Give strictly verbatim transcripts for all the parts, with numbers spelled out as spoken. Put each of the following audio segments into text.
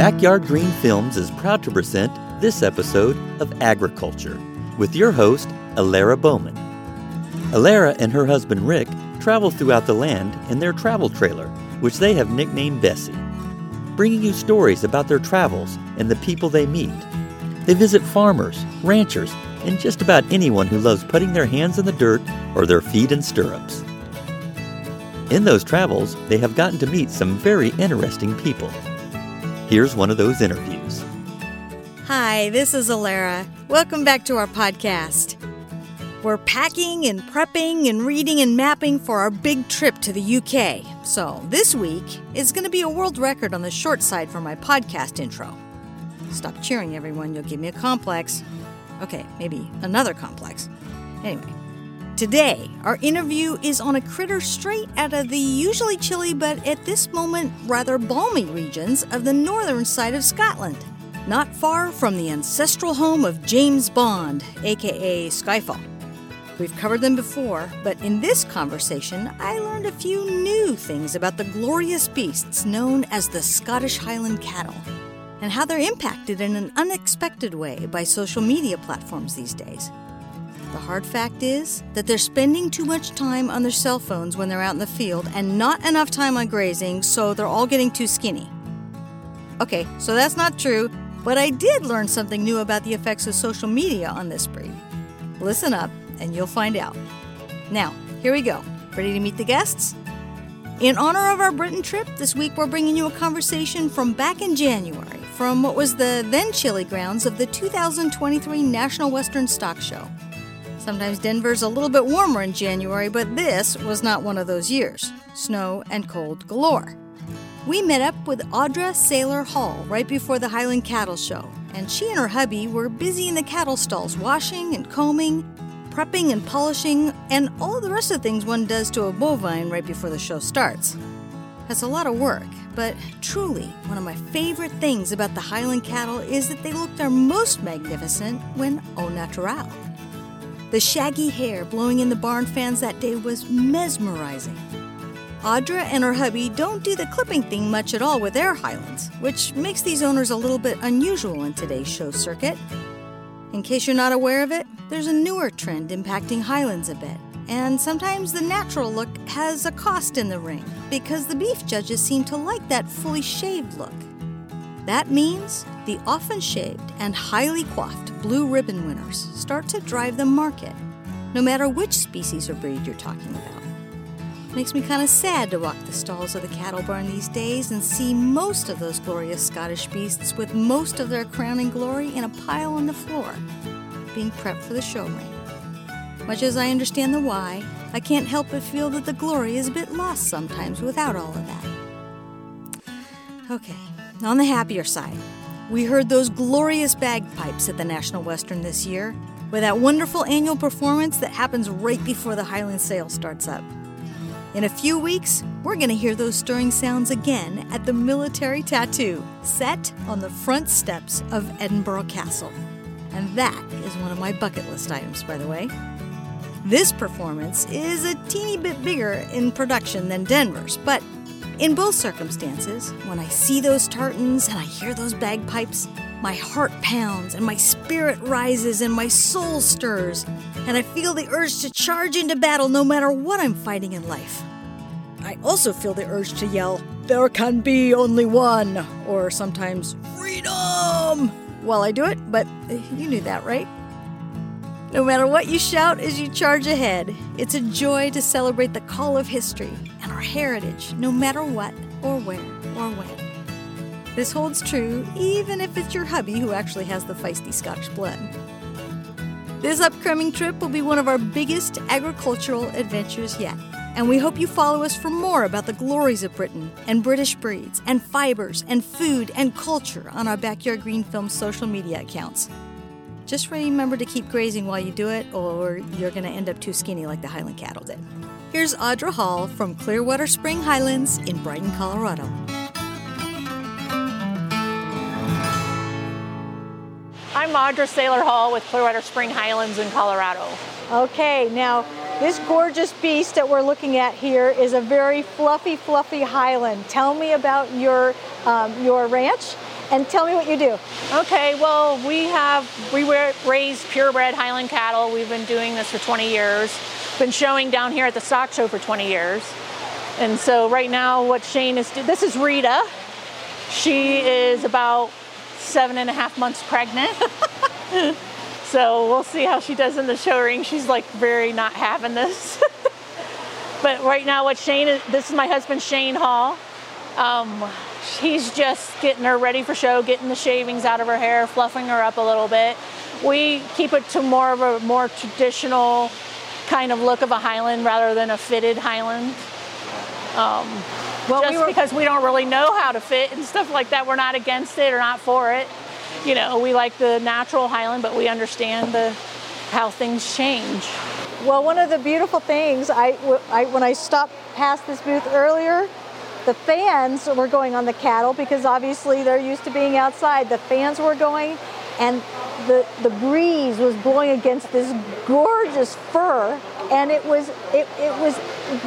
Backyard Green Films is proud to present this episode of Agriculture with your host, Elara Bowman. Elara and her husband, Rick, travel throughout the land in their travel trailer, which they have nicknamed Bessie, bringing you stories about their travels and the people they meet. They visit farmers, ranchers, and just about anyone who loves putting their hands in the dirt or their feet in stirrups. In those travels, they have gotten to meet some very interesting people. Here's one of those interviews. Hi, this is Elara. Welcome back to our podcast. We're packing and prepping and reading and mapping for our big trip to the U K. So this week is going to be a world record on the short side for my podcast intro. Stop cheering, everyone. You'll give me a complex. Okay, maybe another complex. Anyway, today our interview is on a critter straight out of the usually chilly but at this moment rather balmy regions of the northern side of Scotland. Not far from the ancestral home of James Bond, a k a. Skyfall. We've covered them before, but in this conversation, I learned a few new things about the glorious beasts known as the Scottish Highland Cattle, and how they're impacted in an unexpected way by social media platforms these days. The hard fact is that they're spending too much time on their cell phones when they're out in the field and not enough time on grazing, so they're all getting too skinny. Okay, so that's not true. But I did learn something new about the effects of social media on this breed. Listen up, and you'll find out. Now, here we go. Ready to meet the guests? In honor of our Britain trip, this week we're bringing you a conversation from back in January from what was the then chilly grounds of the two thousand twenty-three National Western Stock Show. Sometimes Denver's a little bit warmer in January, but this was not one of those years. Snow and cold galore. We met up with Audra Saylor Hall right before the Highland Cattle Show, and she and her hubby were busy in the cattle stalls washing and combing, prepping and polishing, and all the rest of the things one does to a bovine right before the show starts. That's a lot of work, but truly one of my favorite things about the Highland cattle is that they look their most magnificent when au natural. The shaggy hair blowing in the barn fans that day was mesmerizing. Audra and her hubby don't do the clipping thing much at all with their Highlands, which makes these owners a little bit unusual in today's show circuit. In case you're not aware of it, there's a newer trend impacting Highlands a bit, and sometimes the natural look has a cost in the ring because the beef judges seem to like that fully shaved look. That means the often shaved and highly coiffed blue ribbon winners start to drive the market, no matter which species or breed you're talking about. Makes me kind of sad to walk the stalls of the cattle barn these days and see most of those glorious Scottish beasts with most of their crowning glory in a pile on the floor, being prepped for the show ring. Much as I understand the why, I can't help but feel that the glory is a bit lost sometimes without all of that. Okay, on the happier side, we heard those glorious bagpipes at the National Western this year, with that wonderful annual performance that happens right before the Highland sale starts up. In a few weeks, we're going to hear those stirring sounds again at the military tattoo set on the front steps of Edinburgh Castle. And that is one of my bucket list items, by the way. This performance is a teeny bit bigger in production than Denver's, but in both circumstances, when I see those tartans and I hear those bagpipes, my heart pounds and my spirit rises and my soul stirs, and I feel the urge to charge into battle no matter what I'm fighting in life. I also feel the urge to yell, "There can be only one," or sometimes, "Freedom!" while I do it, but you knew that, right? No matter what you shout as you charge ahead, it's a joy to celebrate the call of history and our heritage, no matter what or where or when. This holds true even if it's your hubby who actually has the feisty Scottish blood. This upcoming trip will be one of our biggest agricultural adventures yet, and we hope you follow us for more about the glories of Britain and British breeds and fibers and food and culture on our Backyard Green Films social media accounts. Just remember to keep grazing while you do it, or you're going to end up too skinny like the Highland cattle did. Here's Audra Hall from Clearwater Spring Highlands in Brighton, Colorado. I'm Audra Saylor Hall with Clearwater Spring Highlands in Colorado. Okay, now this gorgeous beast that we're looking at here is a very fluffy, fluffy Highland. Tell me about your um, your ranch And tell me what you do. Okay, well, we have, we raise purebred Highland cattle. We've been doing this for twenty years. Been showing down here at the stock show for twenty years. And so right now what Shane is doing, this is Rita. She is about seven and a half months pregnant. So we'll see how she does in the show ring. She's like very not having this. But right now what Shane is, this is my husband, Shane Hall. Um, he's just getting her ready for show, getting the shavings out of her hair, fluffing her up a little bit. We keep it to more of a more traditional kind of look of a Highland rather than a fitted Highland. Um, well, just we were, because we don't really know how to fit and stuff like that. We're not against it or not for it. You know, we like the natural Highland, but we understand the, how things change. Well, one of the beautiful things, I, I, when I stopped past this booth earlier, the fans were going on the cattle because obviously they're used to being outside. The fans were going and the, the breeze was blowing against this gorgeous fur, and it was, it, it was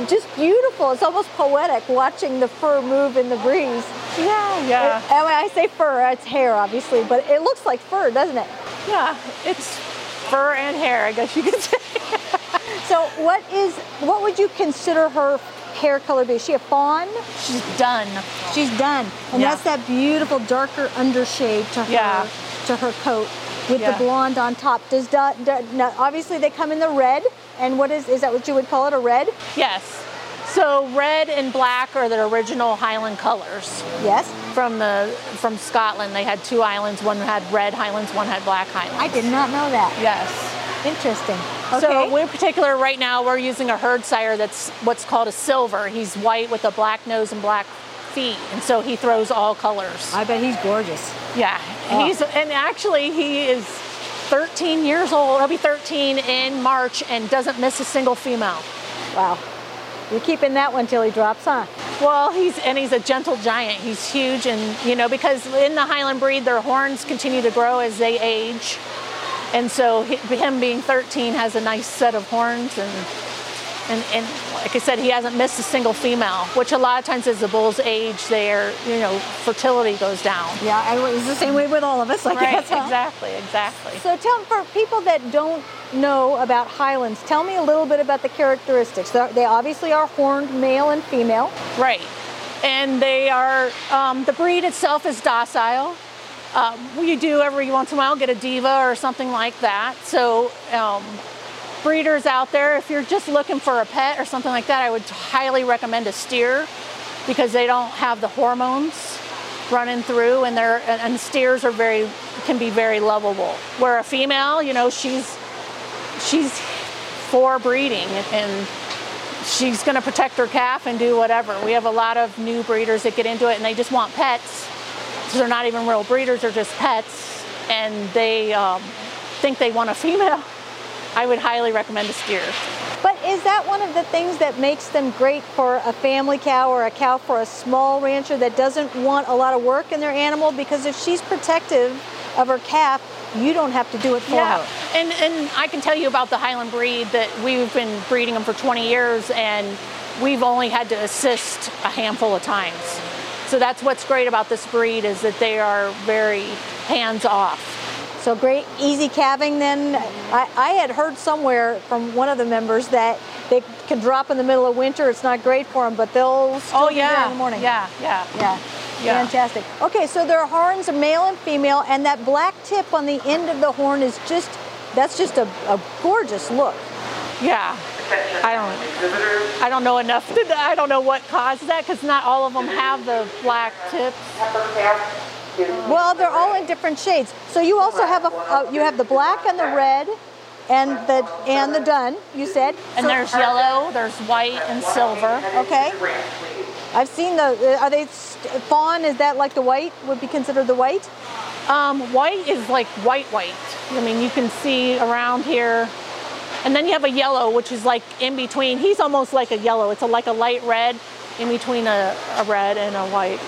just beautiful. It's almost poetic watching the fur move in the breeze. Yeah, yeah. It, and when I say fur, it's hair obviously, but it looks like fur, doesn't it? Yeah, it's fur and hair, I guess you could say. So what is, what would you consider her hair color be? Is she a fawn? She's done. She's done. And yeah. That's that beautiful darker undershade to her, yeah. to her coat with yeah. the blonde on top. Does da, da, now obviously they come in the red, and what is, is that what you would call it, a red? Yes. So red and black are the original Highland colors. Yes. From the from Scotland, they had two islands. One had red Highlands, one had black Highlands. I did not know that. Yes. Interesting. Okay. So in particular right now we're using a herd sire that's what's called a silver. He's white with a black nose and black feet, and so he throws all colors. I bet he's gorgeous. Yeah. Oh. He's and actually he is thirteen years old. He'll be thirteen in March and doesn't miss a single female. Wow. You're keeping that one till he drops, huh? Well, he's and he's a gentle giant. He's huge, and you know, because in the Highland breed their horns continue to grow as they age. And so him being thirteen has a nice set of horns, and, and and like I said, he hasn't missed a single female, which a lot of times as the bulls age, their you know fertility goes down. Yeah, and it's the same way with all of us, I guess. Right, exactly, exactly. So tell for people that don't know about Highlands, tell me a little bit about the characteristics. They're, they obviously are horned, male and female. Right, and they are um, the breed itself is docile. Uh, we do every once in a while get a diva or something like that. So um, breeders out there, if you're just looking for a pet or something like that, I would highly recommend a steer because they don't have the hormones running through, and they're and steers are very can be very lovable. Where a female, you know, she's she's for breeding and she's going to protect her calf and do whatever. We have a lot of new breeders that get into it and they just want pets. They're not even real breeders, they're just pets, and they um, think they want a female. I would highly recommend a steer. But is that one of the things that makes them great for a family cow or a cow for a small rancher that doesn't want a lot of work in their animal? Because if she's protective of her calf, you don't have to do it for yeah. her. And, and I can tell you about the Highland breed that we've been breeding them for twenty years, and we've only had to assist a handful of times. So that's what's great about this breed is that they are very hands-off. So great, easy calving then. I, I had heard somewhere from one of the members that they can drop in the middle of winter. It's not great for them, but they'll still oh, yeah. be there in the morning. Yeah, yeah, yeah, yeah. Fantastic. Okay, so their horns are male and female, and that black tip on the end of the horn is just, that's just a, a gorgeous look. Yeah. I don't. I don't know enough. To, I don't know what caused that because not all of them have the black tips. Well, they're all in different shades. So you also have a. Uh, you have the black and the red, and the and the dun. You said. And so, there's yellow. There's white and silver. Okay. I've seen the. Are they fawn? Is that like the white? Would be considered the white? Um, white is like white white. I mean, you can see around here. And then you have a yellow, which is like in between. He's almost like a yellow. It's a, like a light red in between a, a red and a white.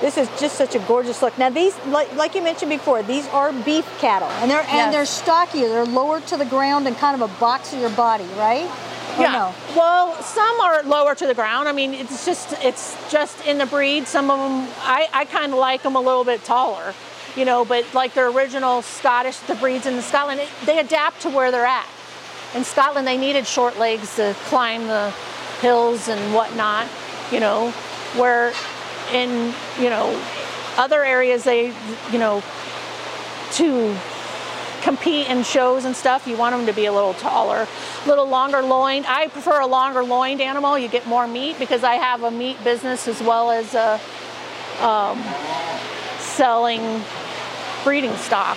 This is just such a gorgeous look. Now these, like, like you mentioned before, these are beef cattle. And they're yes. and they're stockier. They're lower to the ground and kind of a boxier body, right? Yeah. No? Well, some are lower to the ground. I mean, it's just it's just in the breed. Some of them, I, I kind of like them a little bit taller, you know, but like their original Scottish, the breeds in Scotland, they adapt to where they're at. In Scotland, they needed short legs to climb the hills and whatnot, you know, where in, you know, other areas they, you know, to compete in shows and stuff, you want them to be a little taller, a little longer loined. I prefer a longer loined animal. You get more meat because I have a meat business as well as a, um, selling breeding stock.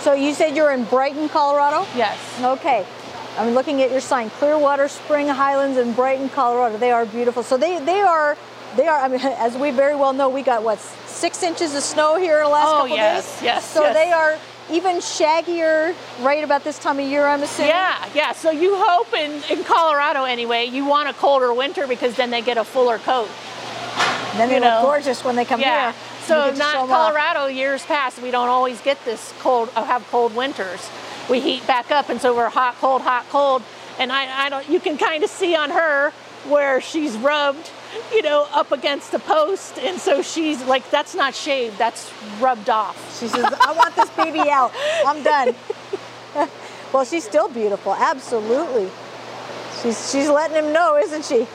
So you said you're in Brighton, Colorado? Yes. Okay. I'm looking at your sign, Clearwater Spring Highlands in Brighton, Colorado. They are beautiful. So they, they are, they are. I mean, as we very well know, we got, what, six inches of snow here in the last oh, couple yes, days? Oh, yes, yes, So yes. they are even shaggier right about this time of year, I'm assuming? Yeah, yeah. So you hope in, in Colorado anyway, you want a colder winter because then they get a fuller coat. And then they you look know? gorgeous when they come yeah. here. So not Colorado, years past, we don't always get this cold, have cold winters. We heat back up, and so we're hot, cold, hot, cold. And I, I don't. You can kind of see on her where she's rubbed, you know, up against the post, and so she's like, that's not shaved, that's rubbed off. She says, I want this baby out. I'm done. Well, she's still beautiful, absolutely. She's she's letting him know, isn't she?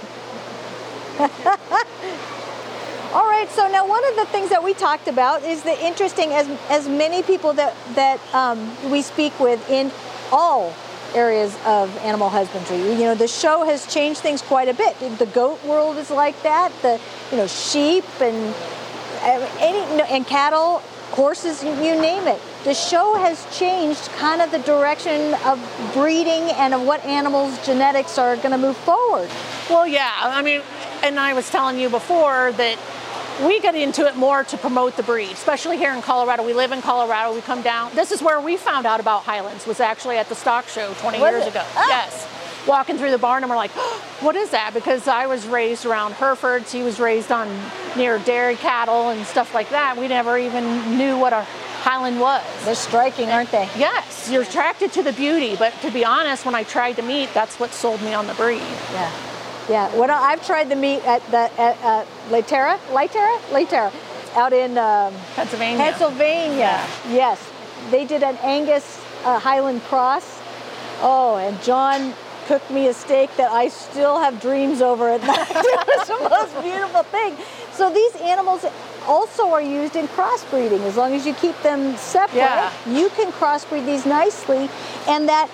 All right, so now one of the things that we talked about is the interesting, as as many people that, that um, we speak with in all areas of animal husbandry, you know, the show has changed things quite a bit. The goat world is like that, the, you know, sheep and, any, and cattle, horses, you name it. The show has changed kind of the direction of breeding and of what animals' genetics are going to move forward. Well, yeah, I mean, and I was telling you before that we get into it more to promote the breed, especially here in Colorado. We live in Colorado, we come down. This is where we found out about Highlands, was actually at the stock show twenty years ago. Ah. Yes. Walking through the barn and we're like, oh, what is that? Because I was raised around Herefords, he was raised on near dairy cattle and stuff like that. We never even knew what a Highland was. They're striking, aren't they? Yes, you're attracted to the beauty, but to be honest, when I tried the meat, that's what sold me on the breed. Yeah. Yeah, well, I've tried the meat at the at, uh, Laetara, Laetara, Laetara, out in um, Pennsylvania. Pennsylvania, yeah. Yes. They did an Angus uh, Highland cross. Oh, and John cooked me a steak that I still have dreams over at night. It was the most beautiful thing. So these animals also are used in crossbreeding. As long as you keep them separate, yeah. you can crossbreed these nicely, and that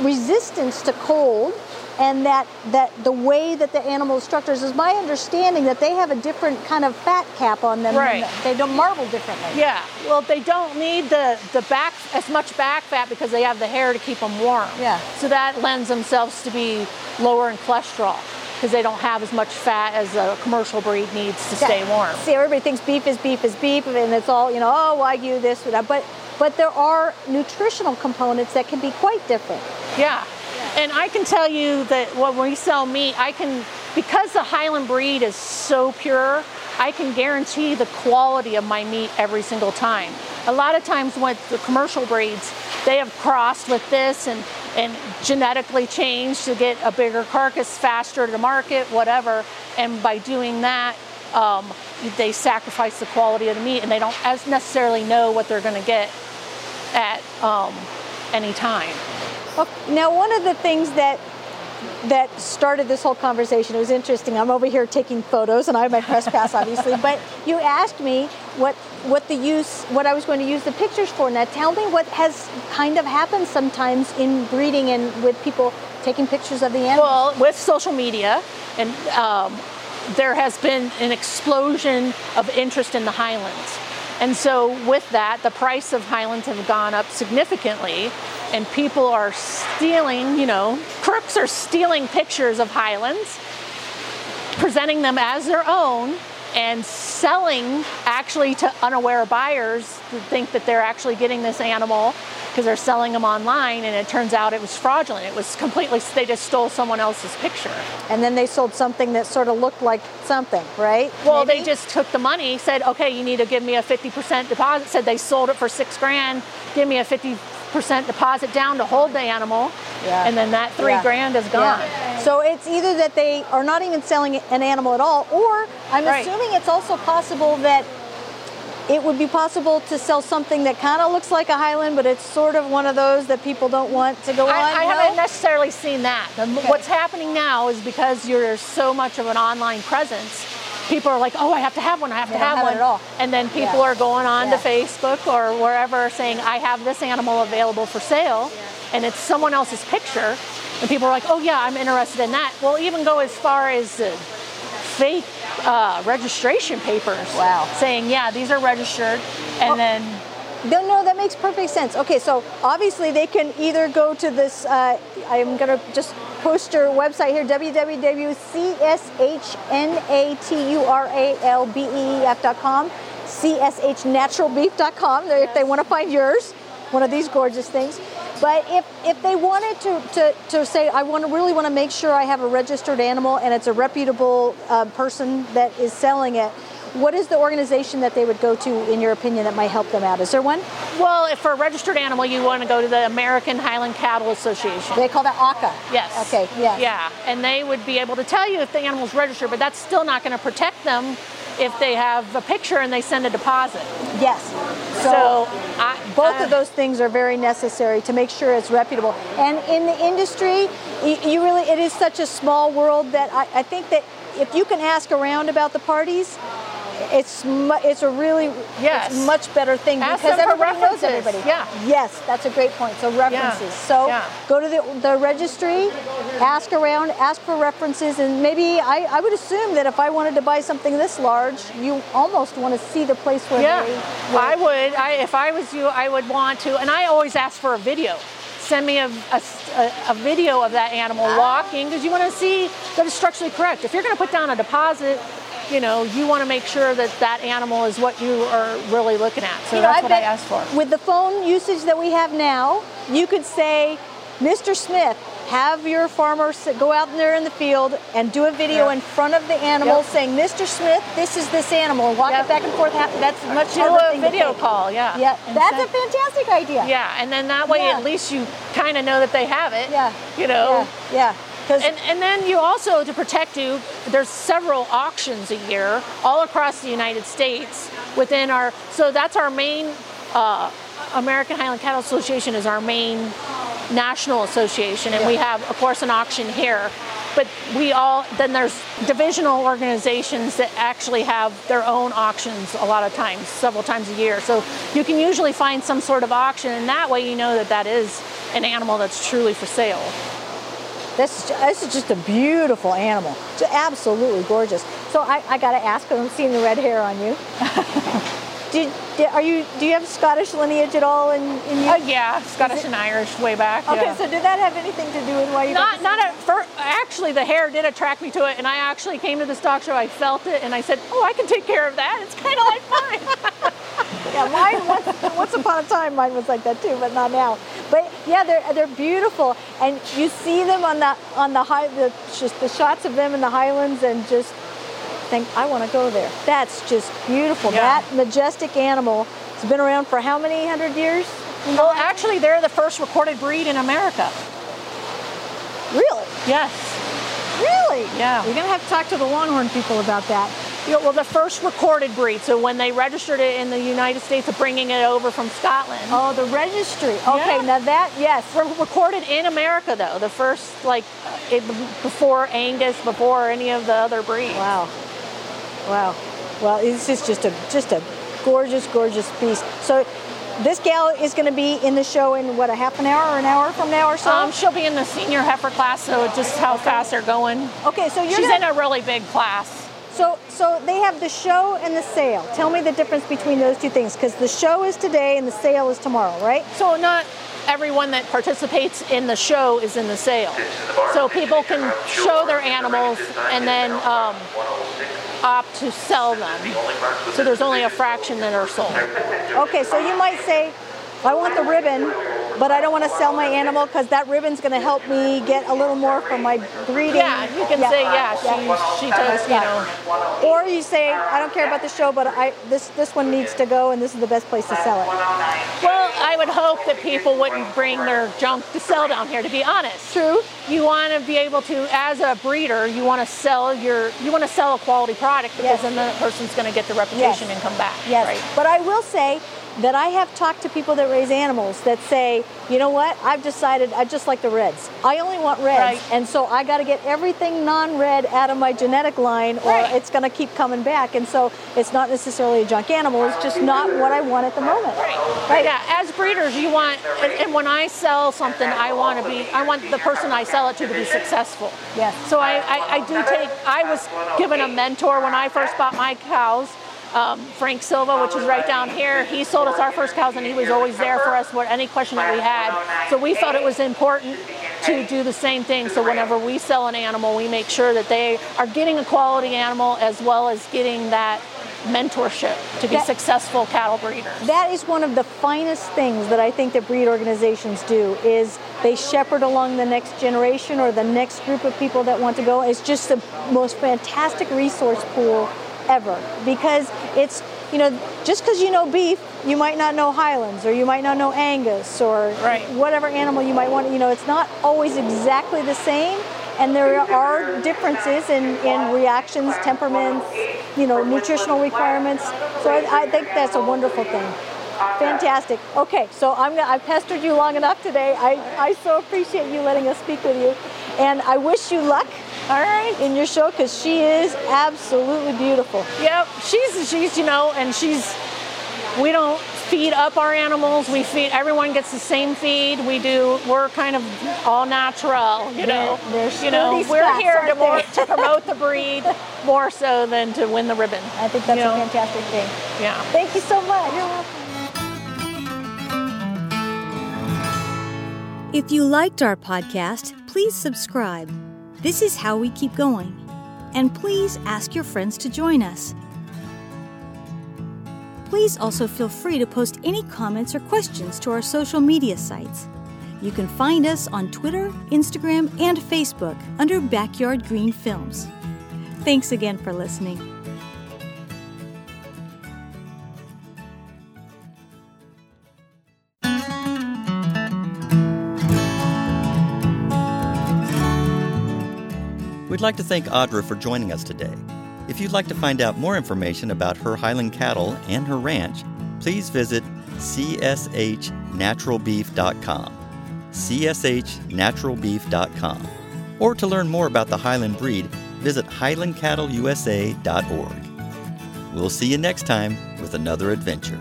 resistance to cold. And that, that the way that the animal is structured is my understanding that they have a different kind of fat cap on them. Right. They don't marble differently. Yeah. Well, they don't need the, the back as much back fat because they have the hair to keep them warm. Yeah. So that lends themselves to be lower in cholesterol because they don't have as much fat as a commercial breed needs to yeah. stay warm. See, everybody thinks beef is beef is beef, and it's all, you know, oh, Wagyu, this, that. But, but there are nutritional components that can be quite different. Yeah. And I can tell you that when we sell meat, I can, because the Highland breed is so pure, I can guarantee the quality of my meat every single time. A lot of times with the commercial breeds, they have crossed with this and, and genetically changed to get a bigger carcass, faster to market, whatever. And by doing that, um, they sacrifice the quality of the meat and they don't as necessarily know what they're going to get at um, any time. Now, one of the things that that started this whole conversation, it was interesting. I'm over here taking photos, and I have my press pass, obviously. But you asked me what what the use, what I was going to use the pictures for. Now, tell me what has kind of happened sometimes in breeding and with people taking pictures of the animals. Well, with social media, and um, there has been an explosion of interest in the Highlands. And so with that, the price of Highlands have gone up significantly, and people are stealing, you know, crooks are stealing pictures of Highlands, presenting them as their own, and selling actually to unaware buyers who think that they're actually getting this animal because they're selling them online, and it turns out it was fraudulent. It was completely, they just stole someone else's picture. And then they sold something that sort of looked like something, right? Well, maybe? They just took the money, said, okay, you need to give me a fifty percent deposit, said they sold it for six grand, give me a fifty percent deposit down to hold the animal, yeah. and then that three yeah. grand is gone. Yeah. So it's either that they are not even selling an animal at all, or I'm right. assuming it's also possible that it would be possible to sell something that kind of looks like a Highland, but it's sort of one of those that people don't want to go I, on. I no? haven't necessarily seen that. The, okay. What's happening now is because you're so much of an online presence, people are like, oh, I have to have one, I have they to have, have one. At all. And then people yeah. are going on yeah. to Facebook or wherever saying, I have this animal available for sale, yeah. and it's someone else's picture, and people are like, oh yeah, I'm interested in that. Well, even go as far as uh, fake uh, registration papers wow. saying, yeah, these are registered, and oh. then... No, no, that makes perfect sense. Okay, so obviously they can either go to this, uh, I'm going to just post your website here, w w w dot c s h n a t u r a l b e e f dot com, c s h natural beef dot com, yes. if they want to find yours, one of these gorgeous things. But if, if they wanted to, to, to say, I want to really want to make sure I have a registered animal and it's a reputable uh, person that is selling it, what is the organization that they would go to, in your opinion, that might help them out? Is there one? Well, if for a registered animal, you want to go to the American Highland Cattle Association. They call that A C A? Yes. Okay, yeah. Yeah, and they would be able to tell you if the animal's registered, but that's still not going to protect them if they have a picture and they send a deposit. Yes. So, so I, both uh, of those things are very necessary to make sure it's reputable. And in the industry, you, you really, it is such a small world that I, I think that if you can ask around about the parties, It's it's a really yes. it's much better thing Ask because everybody knows everybody. Yeah. Yes, that's a great point. So references. Yeah. So yeah. go to the, the registry, ask around, ask for references, and maybe I, I would assume that if I wanted to buy something this large, you almost want to see the place where yeah. they were. I would. I, if I was you, I would want to, and I always ask for a video. Send me a, a, a video of that animal ah. walking because you want to see that it's structurally correct. If you're going to put down a deposit, you know, you want to make sure that that animal is what you are really looking at. So you know, that's I what I asked for. With the phone usage that we have now, you could say, Mister Smith, have your farmer go out there in the field and do a video yeah. in front of the animal yep. saying, Mister Smith, this is this animal, and walk yep. it back and forth. That's much harder a thing video call, yeah. yeah. That's send, a fantastic idea. Yeah, and then that way yeah. at least you kind of know that they have it, Yeah. you know. Yeah. yeah. And, and then you also, to protect you, there's several auctions a year all across the United States within our, so that's our main, uh, American Highland Cattle Association is our main national association, and yeah. we have, of course, an auction here. But we all, then there's divisional organizations that actually have their own auctions a lot of times, several times a year. So you can usually find some sort of auction, and that way you know that that is an animal that's truly for sale. This, this is just a beautiful animal. It's absolutely gorgeous. So I, I got to ask, because I'm seeing the red hair on you. do, do, are you do you have Scottish lineage at all in, in you? Uh, yeah, Scottish and Irish way back. Okay, yeah. So did that have anything to do with why you Not, not at first. Actually, the hair did attract me to it, and I actually came to the stock show. I felt it, and I said, oh, I can take care of that. It's kind of like mine. Yeah, mine, once, once upon a time, mine was like that too, but not now. But yeah, they're they're beautiful, and you see them on the on the high, the, just the shots of them in the Highlands, and just think, I want to go there. That's just beautiful. Yeah. That majestic animal has been around for how many hundred years? Well, actually, they're the first recorded breed in America. Really? Yes. Really? Yeah. You're gonna have to talk to the Longhorn people about that. You know, well, the first recorded breed, so when they registered it in the United States of bringing it over from Scotland. Oh, the registry. Okay, yeah. now that, yes. Re- recorded in America, though. The first, like, it, before Angus, before any of the other breeds. Wow. Wow. Well, this is just a, just a gorgeous, gorgeous beast. So this gal is going to be in the show in, what, a half an hour or an hour from now or so? Um, she'll be in the senior heifer class, so just how okay. fast they're going. Okay, so you're She's gonna... in a really big class. So so they have the show and the sale. Tell me the difference between those two things, because the show is today and the sale is tomorrow, right? So not everyone that participates in the show is in the sale. So people can show their animals and then um, opt to sell them. So there's only a fraction that are sold. Okay, so you might say, I want the ribbon, but I don't want to sell my animal because that ribbon's going to help me get a little more from my breeding. Yeah, you can yeah. say, yeah, yeah. She, she does, you know. Or you say, I don't care about the show, but I this, this one needs to go, and this is the best place to sell it. Well, I would hope that people wouldn't bring their junk to sell down here, to be honest. True. You want to be able to, as a breeder, you want to sell your, you want to sell a quality product, because yes. then the person's going to get the reputation yes. and come back. Yes, right? But I will say that I have talked to people that raise animals that say, you know what, I've decided I just like the reds. I only want reds, right. and so I got to get everything non-red out of my genetic line, or right. it's going to keep coming back. And so it's not necessarily a junk animal, it's just not what I want at the moment. Right, right. Yeah, as breeders, you want, and, and when I sell something, I want to be, I want the person I sell it to to be successful. Yes. So I, I, I do take, I was given a mentor when I first bought my cows. Um, Frank Silva, which is right down here, he sold us our first cows, and he was always there for us with any question that we had. So we felt it was important to do the same thing. So whenever we sell an animal, we make sure that they are getting a quality animal as well as getting that mentorship to be that, successful cattle breeders. That is one of the finest things that I think that breed organizations do, is they shepherd along the next generation or the next group of people that want to go. It's just the most fantastic resource pool ever, because it's, you know, just because you know beef, you might not know Highlands, or you might not know Angus, or right. whatever animal you might want. You know, it's not always exactly the same, and there are differences in, in reactions, temperaments, you know, nutritional requirements. So I, I think that's a wonderful thing. Fantastic. Okay, so I'm gonna, I pestered you long enough today. I, I so appreciate you letting us speak with you, and I wish you luck. All right, in your show, because she is absolutely beautiful. Yep, she's, she's, you know, and she's, we don't feed up our animals. We feed, everyone gets the same feed. We do, we're kind of all natural, you know. You know, we're here to, more, to promote the breed more so than to win the ribbon. I think that's you know? a fantastic thing. Yeah. Thank you so much. You're welcome. If you liked our podcast, please subscribe. This is how we keep going. And please ask your friends to join us. Please also feel free to post any comments or questions to our social media sites. You can find us on Twitter, Instagram, and Facebook under Backyard Green Films. Thanks again for listening. We'd like to thank Audra for joining us today. If you'd like to find out more information about her Highland cattle and her ranch, please visit c s h natural beef dot com, c s h natural beef dot com. Or to learn more about the Highland breed, visit highland cattle u s a dot org. We'll see you next time with another adventure.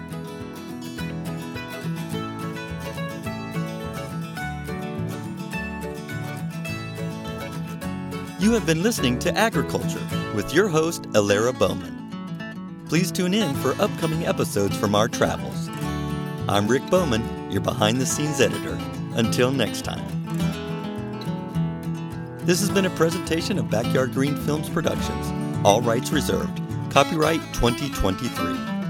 You have been listening to Agriculture with your host, Elara Bowman. Please tune in for upcoming episodes from our travels. I'm Rick Bowman, your behind-the-scenes editor. Until next time. This has been a presentation of Backyard Green Films Productions. All rights reserved. Copyright twenty twenty-three.